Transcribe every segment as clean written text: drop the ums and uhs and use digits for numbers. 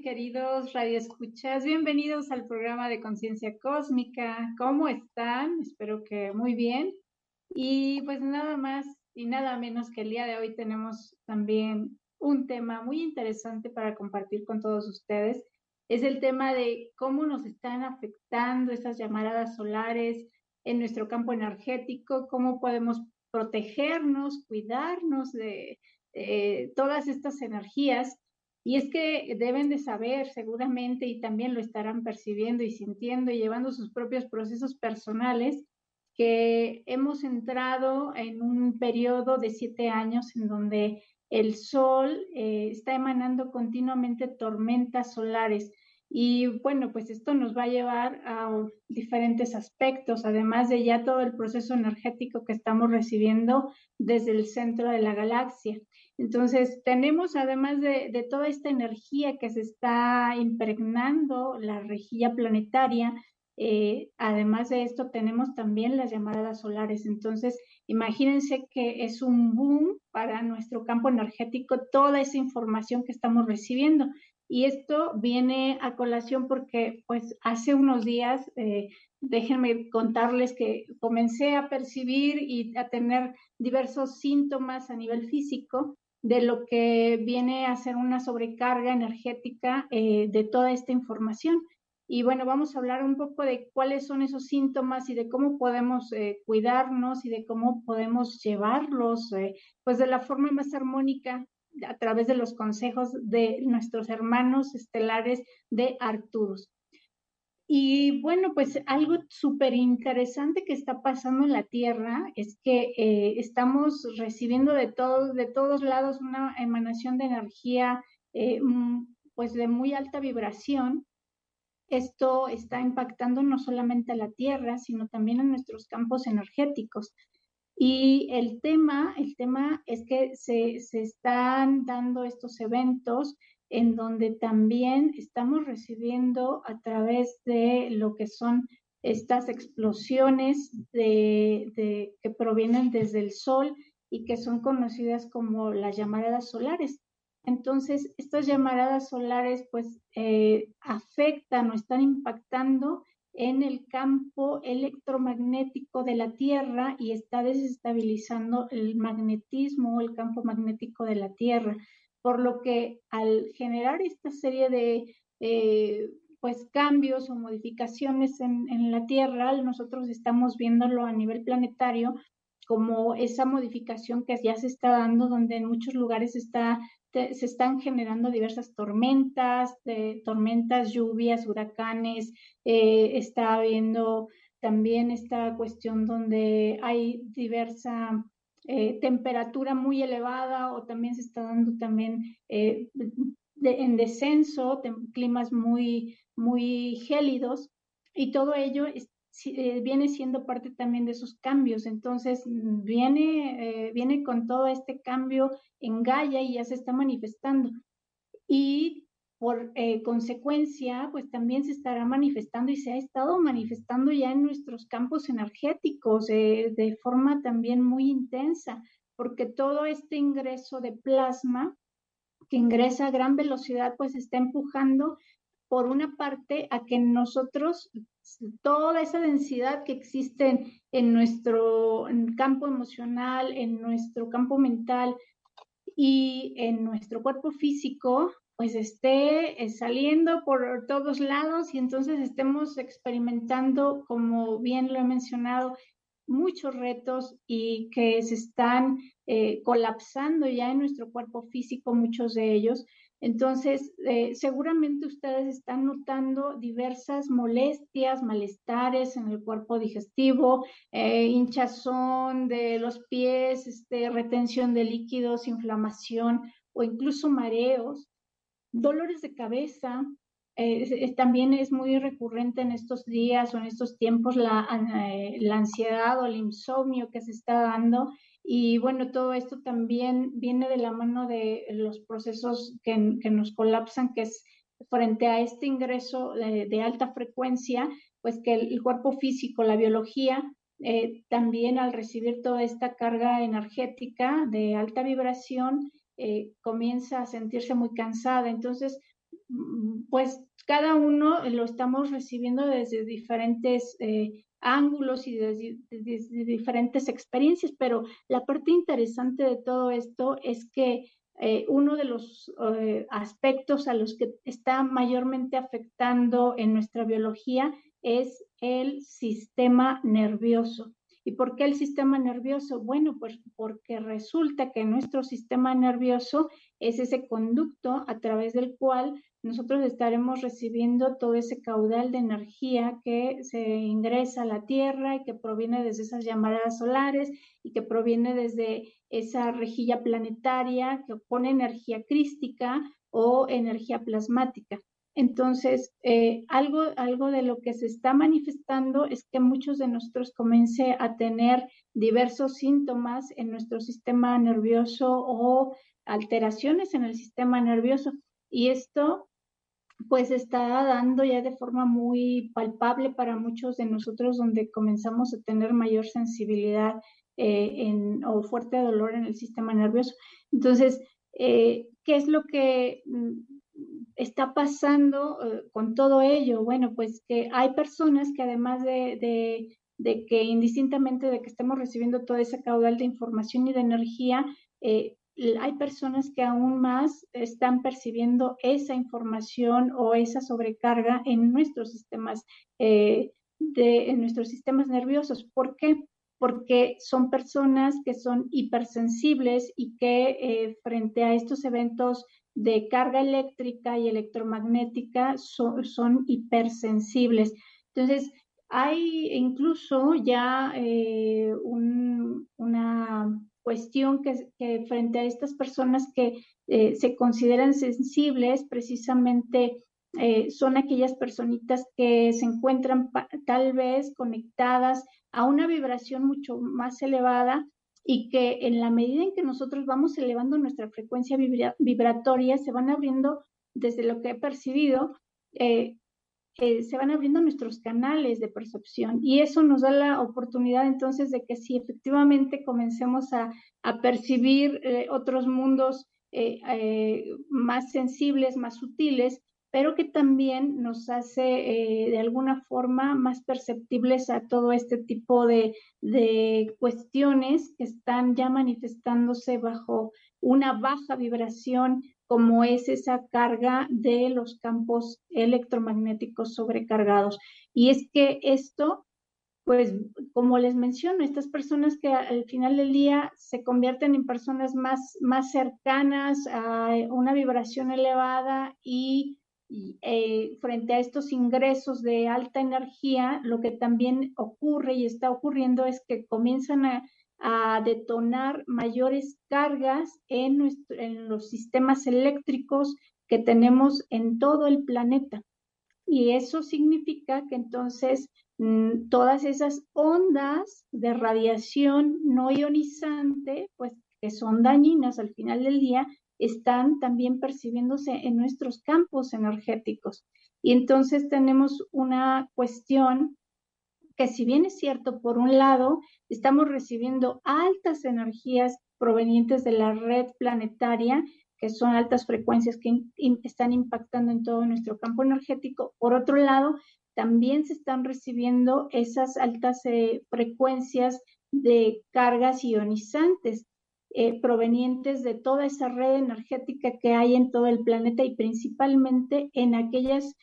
Queridos radioescuchas, bienvenidos al programa de Conciencia Cósmica. ¿Cómo están? Espero que muy bien. Y pues nada más y nada menos que el día de hoy tenemos también un tema muy interesante para compartir con todos ustedes. Es el tema de cómo nos están afectando estas llamaradas solares en nuestro campo energético, cómo podemos protegernos, cuidarnos de todas estas energías. Y es que deben de saber seguramente, y también lo estarán percibiendo y sintiendo y llevando sus propios procesos personales, que hemos entrado en un periodo de 7 años en donde el sol está emanando continuamente tormentas solares. Y bueno, pues esto nos va a llevar a diferentes aspectos, además de ya todo el proceso energético que estamos recibiendo desde el centro de la galaxia. Entonces, tenemos además de toda esta energía que se está impregnando la rejilla planetaria, además de esto tenemos también las llamaradas solares. Entonces, imagínense que es un boom para nuestro campo energético toda esa información que estamos recibiendo. Y esto viene a colación porque pues hace unos días, déjenme contarles que comencé a percibir y a tener diversos síntomas a nivel físico de lo que viene a ser una sobrecarga energética de toda esta información. Y bueno, vamos a hablar un poco de cuáles son esos síntomas y de cómo podemos cuidarnos y de cómo podemos llevarlos pues de la forma más armónica a través de los consejos de nuestros hermanos estelares de Arcturus. Y bueno, pues algo súper interesante que está pasando en la Tierra es que estamos recibiendo de todos lados una emanación de energía pues de muy alta vibración. Esto está impactando no solamente a la Tierra, sino también a nuestros campos energéticos. Y el tema es que se están dando estos eventos en donde también estamos recibiendo a través de lo que son estas explosiones que provienen desde el sol y que son conocidas como las llamaradas solares. Entonces, estas llamaradas solares pues afectan o están impactando en el campo electromagnético de la Tierra y está desestabilizando el magnetismo, el campo magnético de la Tierra, por lo que al generar esta serie de pues cambios o modificaciones en la Tierra, nosotros estamos viéndolo a nivel planetario como esa modificación que ya se está dando, donde en muchos lugares se están generando diversas tormentas, lluvias, huracanes. Está habiendo también esta cuestión donde hay diversa temperatura muy elevada, o también se está dando también en descenso, climas muy, muy gélidos, y todo ello viene siendo parte también de esos cambios. Entonces viene con todo este cambio en Gaia y ya se está manifestando, y por consecuencia pues también se estará manifestando y se ha estado manifestando ya en nuestros campos energéticos de forma también muy intensa, porque todo este ingreso de plasma que ingresa a gran velocidad pues está empujando por una parte a que nosotros, toda esa densidad que existe en nuestro campo emocional, en nuestro campo mental y en nuestro cuerpo físico, pues esté saliendo por todos lados, y entonces estemos experimentando, como bien lo he mencionado, muchos retos y que se están colapsando ya en nuestro cuerpo físico, muchos de ellos. Entonces, seguramente ustedes están notando diversas molestias, malestares en el cuerpo digestivo, hinchazón de los pies, retención de líquidos, inflamación o incluso mareos, dolores de cabeza. También es muy recurrente en estos días o en estos tiempos la ansiedad o el insomnio que se está dando. Y bueno, todo esto también viene de la mano de los procesos que nos colapsan, que es frente a este ingreso de alta frecuencia, pues que el cuerpo físico, la biología, también al recibir toda esta carga energética de alta vibración, comienza a sentirse muy cansada. Entonces, pues cada uno lo estamos recibiendo desde diferentes ángulos y desde diferentes experiencias, pero la parte interesante de todo esto es que uno de los aspectos a los que está mayormente afectando en nuestra biología es el sistema nervioso. ¿Y por qué el sistema nervioso? Bueno, pues porque resulta que nuestro sistema nervioso es ese conducto a través del cual nosotros estaremos recibiendo todo ese caudal de energía que se ingresa a la Tierra y que proviene desde esas llamaradas solares y que proviene desde esa rejilla planetaria que pone energía crística o energía plasmática. Entonces, algo de lo que se está manifestando es que muchos de nosotros comiencen a tener diversos síntomas en nuestro sistema nervioso o alteraciones en el sistema nervioso. Y esto, pues, está dando ya de forma muy palpable para muchos de nosotros, donde comenzamos a tener mayor sensibilidad o fuerte dolor en el sistema nervioso. Entonces, ¿qué es lo que está pasando con todo ello? Bueno, pues que hay personas que además de que indistintamente de que estemos recibiendo toda esa caudal de información y de energía, hay personas que aún más están percibiendo esa información o esa sobrecarga en nuestros sistemas nerviosos. ¿Por qué? Porque son personas que son hipersensibles y que frente a estos eventos de carga eléctrica y electromagnética son hipersensibles. Entonces, hay incluso ya una cuestión que frente a estas personas que se consideran sensibles, precisamente son aquellas personitas que se encuentran tal vez conectadas a una vibración mucho más elevada y que en la medida en que nosotros vamos elevando nuestra frecuencia vibratoria, se van abriendo, desde lo que he percibido, se van abriendo nuestros canales de percepción, y eso nos da la oportunidad entonces de que si efectivamente comencemos a percibir otros mundos más sensibles, más sutiles, pero que también nos hace de alguna forma más perceptibles a todo este tipo de cuestiones que están ya manifestándose bajo una baja vibración, como es esa carga de los campos electromagnéticos sobrecargados. Y es que esto, pues como les menciono, estas personas que al final del día se convierten en personas más cercanas a una vibración elevada y frente a estos ingresos de alta energía, lo que también ocurre y está ocurriendo es que comienzan a detonar mayores cargas en los sistemas eléctricos que tenemos en todo el planeta. Y eso significa que entonces todas esas ondas de radiación no ionizante, pues que son dañinas al final del día, están también percibiéndose en nuestros campos energéticos. Y entonces tenemos una cuestión que, si bien es cierto, por un lado, estamos recibiendo altas energías provenientes de la red planetaria, que son altas frecuencias que están impactando en todo nuestro campo energético. Por otro lado, también se están recibiendo esas altas frecuencias de cargas ionizantes, provenientes de toda esa red energética que hay en todo el planeta y principalmente en aquellas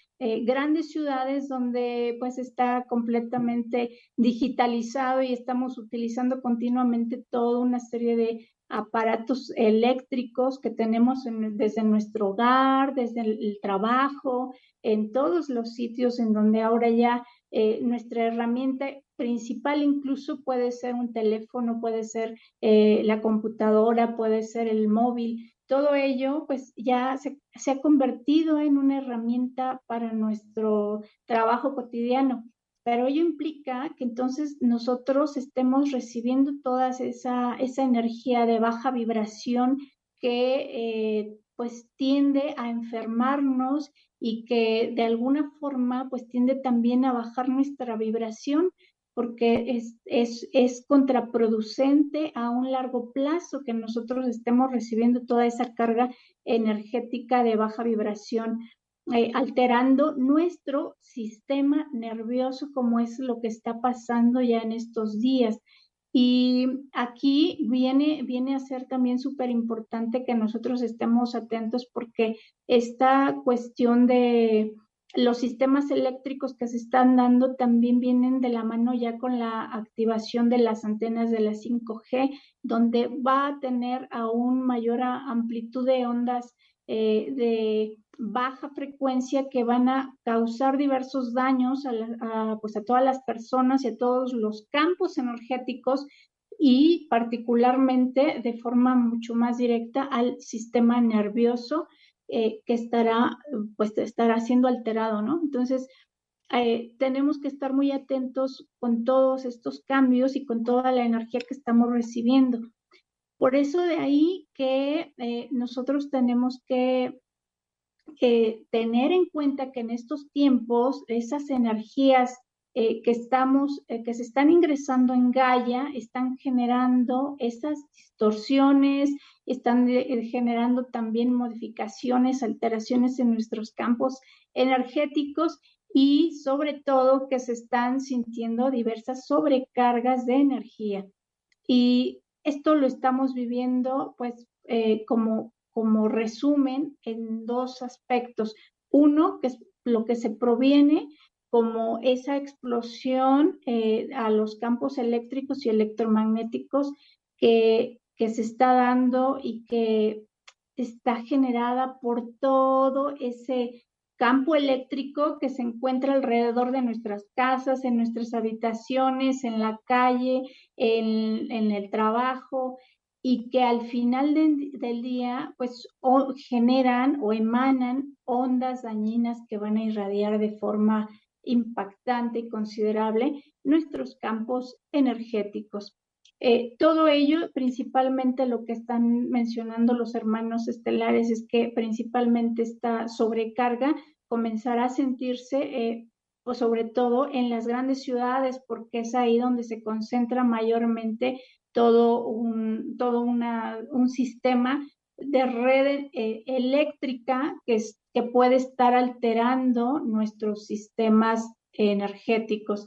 grandes ciudades donde pues está completamente digitalizado y estamos utilizando continuamente toda una serie de aparatos eléctricos que tenemos desde nuestro hogar, desde el trabajo, en todos los sitios en donde ahora ya nuestra herramienta principal incluso puede ser un teléfono, puede ser la computadora, puede ser el móvil. Todo ello pues ya se ha convertido en una herramienta para nuestro trabajo cotidiano. Pero ello implica que entonces nosotros estemos recibiendo toda esa energía de baja vibración que pues tiende a enfermarnos y que de alguna forma pues tiende también a bajar nuestra vibración porque es contraproducente a un largo plazo que nosotros estemos recibiendo toda esa carga energética de baja vibración. Alterando nuestro sistema nervioso, como es lo que está pasando ya en estos días. Y aquí viene a ser también súper importante que nosotros estemos atentos porque esta cuestión de los sistemas eléctricos que se están dando también vienen de la mano ya con la activación de las antenas de la 5G, donde va a tener aún mayor amplitud de ondas de baja frecuencia que van a causar diversos daños pues a todas las personas y a todos los campos energéticos y particularmente de forma mucho más directa al sistema nervioso que estará siendo alterado, ¿no? Entonces, tenemos que estar muy atentos con todos estos cambios y con toda la energía que estamos recibiendo. Por eso de ahí que nosotros tenemos que tener en cuenta que en estos tiempos esas energías que se están ingresando en Gaia están generando esas distorsiones, están generando también modificaciones, alteraciones en nuestros campos energéticos y sobre todo que se están sintiendo diversas sobrecargas de energía. Y esto lo estamos viviendo pues como resumen en dos aspectos. Uno, que es lo que se proviene como esa explosión a los campos eléctricos y electromagnéticos que se está dando y que está generada por todo ese campo eléctrico que se encuentra alrededor de nuestras casas, en nuestras habitaciones, en la calle, en el trabajo, y que al final del día pues generan o emanan ondas dañinas que van a irradiar de forma impactante y considerable nuestros campos energéticos. Todo ello, principalmente lo que están mencionando los hermanos estelares, es que principalmente esta sobrecarga comenzará a sentirse pues sobre todo en las grandes ciudades, porque es ahí donde se concentra mayormente todo un sistema de red eléctrica que puede estar alterando nuestros sistemas energéticos.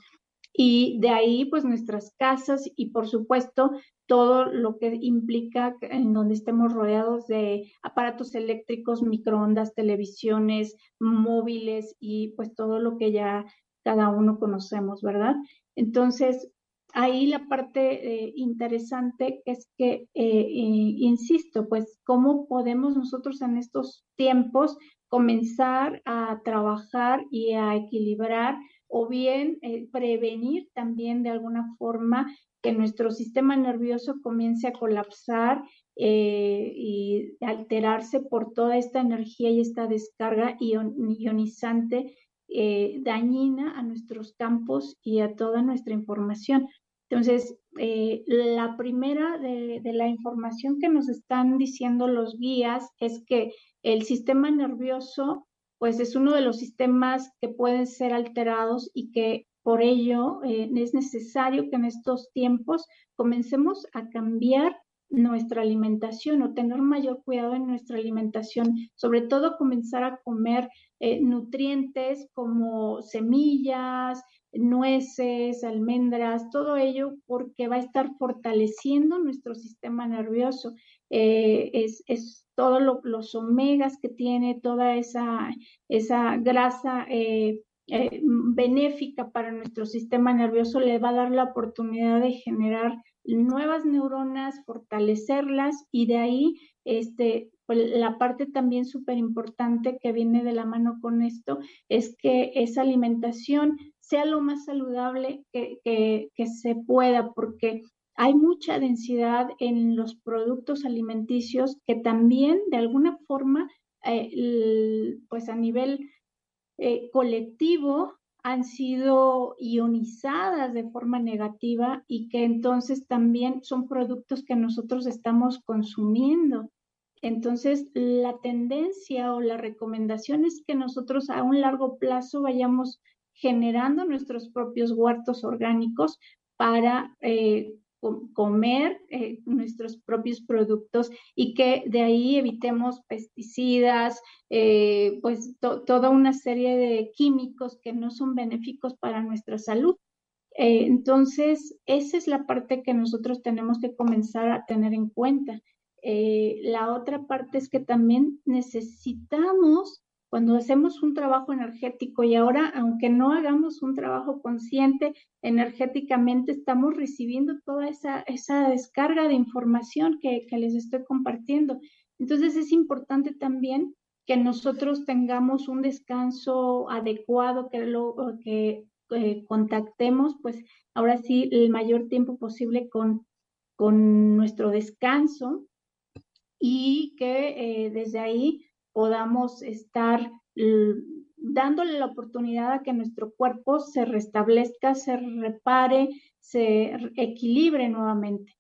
Y de ahí, pues, nuestras casas y, por supuesto, todo lo que implica en donde estemos rodeados de aparatos eléctricos, microondas, televisiones, móviles y, pues, todo lo que ya cada uno conocemos, ¿verdad? Entonces, ahí la parte interesante es que, insisto, pues cómo podemos nosotros en estos tiempos comenzar a trabajar y a equilibrar o bien prevenir también de alguna forma que nuestro sistema nervioso comience a colapsar y alterarse por toda esta energía y esta descarga ionizante dañina a nuestros campos y a toda nuestra información. Entonces, la primera de la información que nos están diciendo los guías es que el sistema nervioso, pues es uno de los sistemas que pueden ser alterados y que por ello es necesario que en estos tiempos comencemos a cambiar nuestra alimentación o tener mayor cuidado en nuestra alimentación, sobre todo comenzar a comer nutrientes como semillas, nueces, almendras, todo ello porque va a estar fortaleciendo nuestro sistema nervioso. Es todos los omegas que tiene, toda esa grasa benéfica para nuestro sistema nervioso, le va a dar la oportunidad de generar nuevas neuronas, fortalecerlas, y de ahí la parte también súper importante que viene de la mano con esto es que esa alimentación sea lo más saludable que se pueda, porque hay mucha densidad en los productos alimenticios que también de alguna forma pues a nivel colectivo han sido ionizadas de forma negativa, y que entonces también son productos que nosotros estamos consumiendo. Entonces, la tendencia o la recomendación es que nosotros a un largo plazo vayamos generando nuestros propios huertos orgánicos para comer nuestros propios productos, y que de ahí evitemos pesticidas, pues toda una serie de químicos que no son benéficos para nuestra salud. Entonces, esa es la parte que nosotros tenemos que comenzar a tener en cuenta. La otra parte es que también necesitamos, cuando hacemos un trabajo energético, y ahora, aunque no hagamos un trabajo consciente, energéticamente estamos recibiendo toda esa descarga de información que les estoy compartiendo. Entonces, es importante también que nosotros tengamos un descanso adecuado, que contactemos, pues, ahora sí, el mayor tiempo posible con nuestro descanso, y que desde ahí podamos estar dándole la oportunidad a que nuestro cuerpo se restablezca, se repare, se equilibre nuevamente,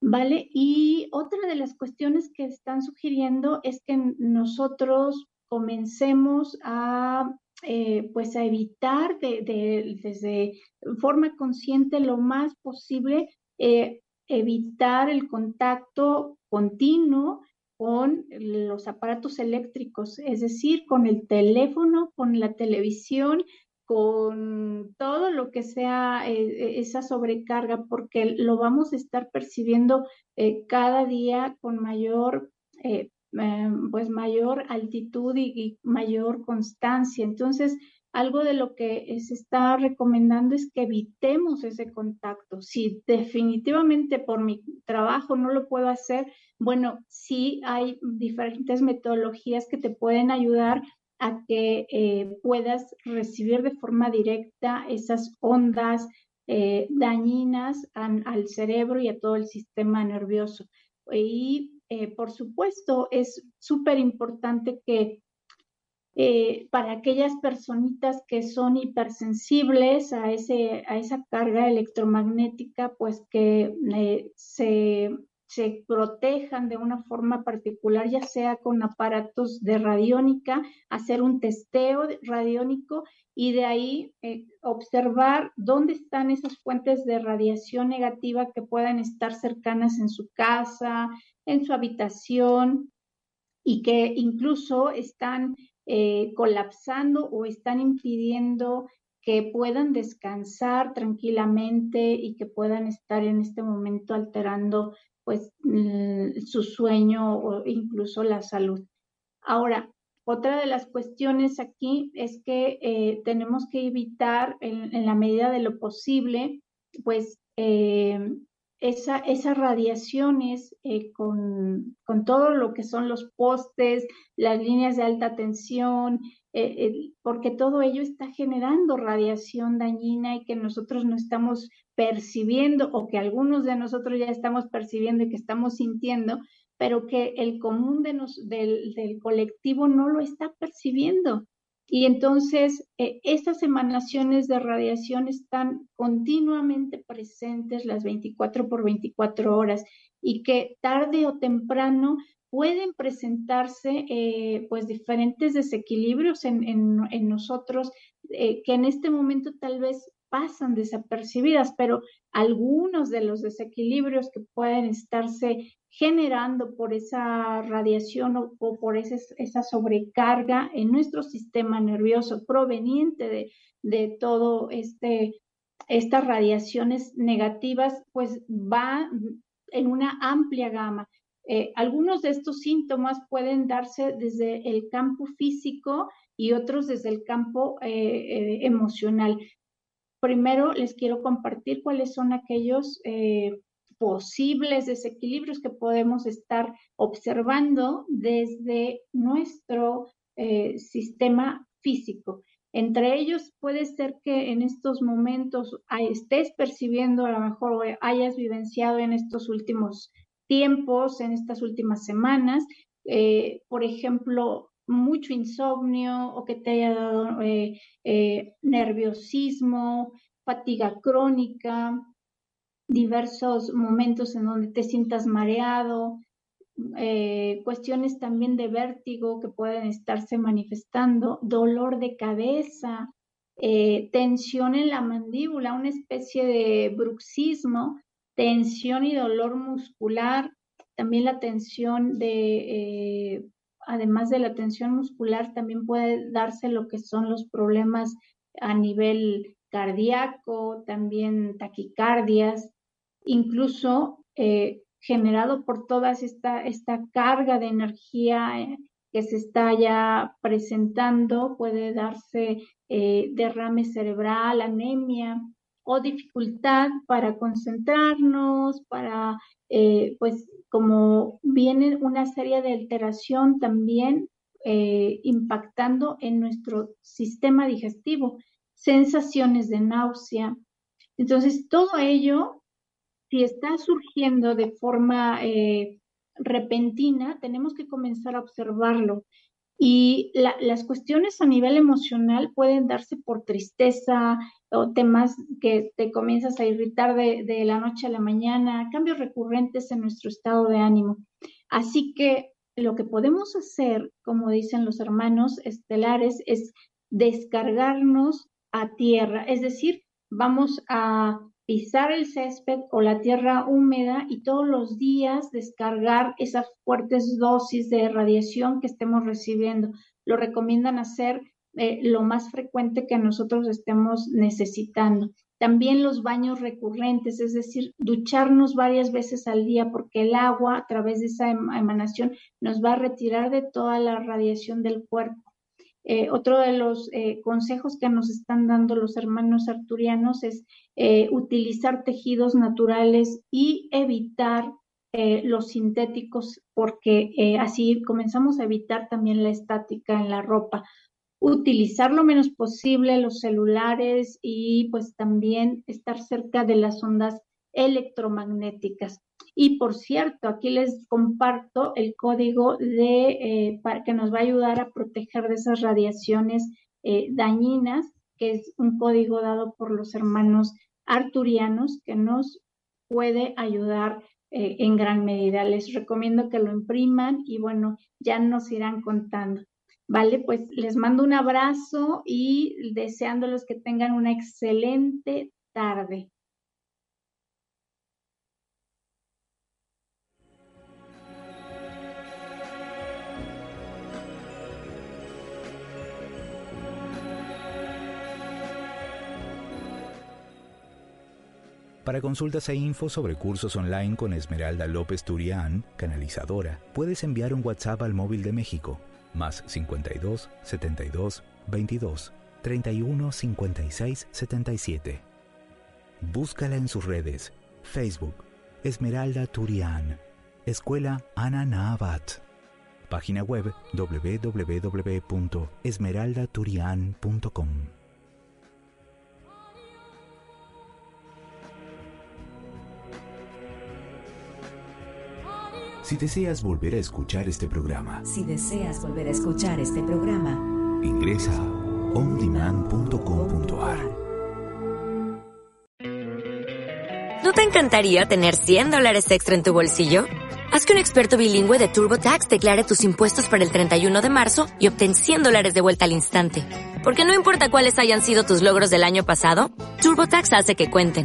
¿vale? Y otra de las cuestiones que están sugiriendo es que nosotros comencemos a evitar desde forma consciente lo más posible, evitar el contacto continuo con los aparatos eléctricos, es decir, con el teléfono, con la televisión, con todo lo que sea esa sobrecarga, porque lo vamos a estar percibiendo cada día con mayor altitud y mayor constancia. Entonces, algo de lo que se está recomendando es que evitemos ese contacto. Si definitivamente por mi trabajo no lo puedo hacer, bueno, sí hay diferentes metodologías que te pueden ayudar a que puedas recibir de forma directa esas ondas dañinas al cerebro y a todo el sistema nervioso. Y por supuesto es súper importante que para aquellas personitas que son hipersensibles a esa carga electromagnética, pues que se protejan de una forma particular, ya sea con aparatos de radiónica, hacer un testeo radiónico y de ahí observar dónde están esas fuentes de radiación negativa que puedan estar cercanas en su casa, en su habitación, y que incluso están colapsando o están impidiendo que puedan descansar tranquilamente y que puedan estar en este momento alterando pues su sueño o incluso la salud. Ahora, otra de las cuestiones aquí es que tenemos que evitar en la medida de lo posible pues esas radiaciones con todo lo que son los postes, las líneas de alta tensión, porque todo ello está generando radiación dañina y que nosotros no estamos percibiendo, o que algunos de nosotros ya estamos percibiendo y que estamos sintiendo, pero que el común del colectivo no lo está percibiendo. Y entonces, estas emanaciones de radiación están continuamente presentes las 24 por 24 horas, y que tarde o temprano pueden presentarse pues diferentes desequilibrios en nosotros, que en este momento tal vez pasan desapercibidas, pero algunos de los desequilibrios que pueden estarse generando por esa radiación o por esa sobrecarga en nuestro sistema nervioso proveniente de todo estas radiaciones negativas, pues va en una amplia gama. Algunos de estos síntomas pueden darse desde el campo físico y otros desde el campo emocional. Primero les quiero compartir cuáles son aquellos posibles desequilibrios que podemos estar observando desde nuestro sistema físico. Entre ellos puede ser que en estos momentos estés percibiendo, a lo mejor o hayas vivenciado en estos últimos tiempos, en estas últimas semanas, por ejemplo, mucho insomnio o que te haya dado nerviosismo, fatiga crónica, diversos momentos en donde te sientas mareado, cuestiones también de vértigo que pueden estarse manifestando, dolor de cabeza, tensión en la mandíbula, una especie de bruxismo, tensión y dolor muscular, también la tensión de, además de la tensión muscular, también puede darse lo que son los problemas a nivel cardíaco, también taquicardias, incluso generado por toda esta carga de energía que se está ya presentando, puede darse derrame cerebral, anemia o dificultad para concentrarnos, para, pues, como viene una serie de alteración también impactando en nuestro sistema digestivo, sensaciones de náusea. Entonces, todo ello, si está surgiendo de forma repentina, tenemos que comenzar a observarlo. Y las cuestiones a nivel emocional pueden darse por tristeza o temas que te comienzas a irritar de la noche a la mañana, cambios recurrentes en nuestro estado de ánimo. Así que lo que podemos hacer, como dicen los hermanos estelares, es descargarnos a tierra. Es decir, vamos a pisar el césped o la tierra húmeda y todos los días descargar esas fuertes dosis de radiación que estemos recibiendo. Lo recomiendan hacer lo más frecuente que nosotros estemos necesitando. También los baños recurrentes, es decir, ducharnos varias veces al día, porque el agua a través de esa emanación nos va a retirar de toda la radiación del cuerpo. Otro de los consejos que nos están dando los hermanos arturianos es utilizar tejidos naturales y evitar los sintéticos, porque así comenzamos a evitar también la estática en la ropa. Utilizar lo menos posible los celulares y pues también estar cerca de las ondas electromagnéticas. Y por cierto, aquí les comparto el código que nos va a ayudar a proteger de esas radiaciones dañinas, que es un código dado por los hermanos arturianos que nos puede ayudar en gran medida. Les recomiendo que lo impriman y bueno, ya nos irán contando. Vale, pues les mando un abrazo y deseándoles que tengan una excelente tarde. Para consultas e info sobre cursos online con Esmeralda López Turián, canalizadora, puedes enviar un WhatsApp al móvil de México, más 52 72 22 31 56 77. Búscala en sus redes, Facebook, Esmeralda Turián, Escuela Ana Navat, página web www.esmeraldaturian.com. Si deseas volver a escuchar este programa, ingresa a ondemand.com.ar. ¿No te encantaría tener $100 extra en tu bolsillo? Haz que un experto bilingüe de TurboTax declare tus impuestos para el 31 de marzo y obtén $100 de vuelta al instante. Porque no importa cuáles hayan sido tus logros del año pasado, TurboTax hace que cuenten.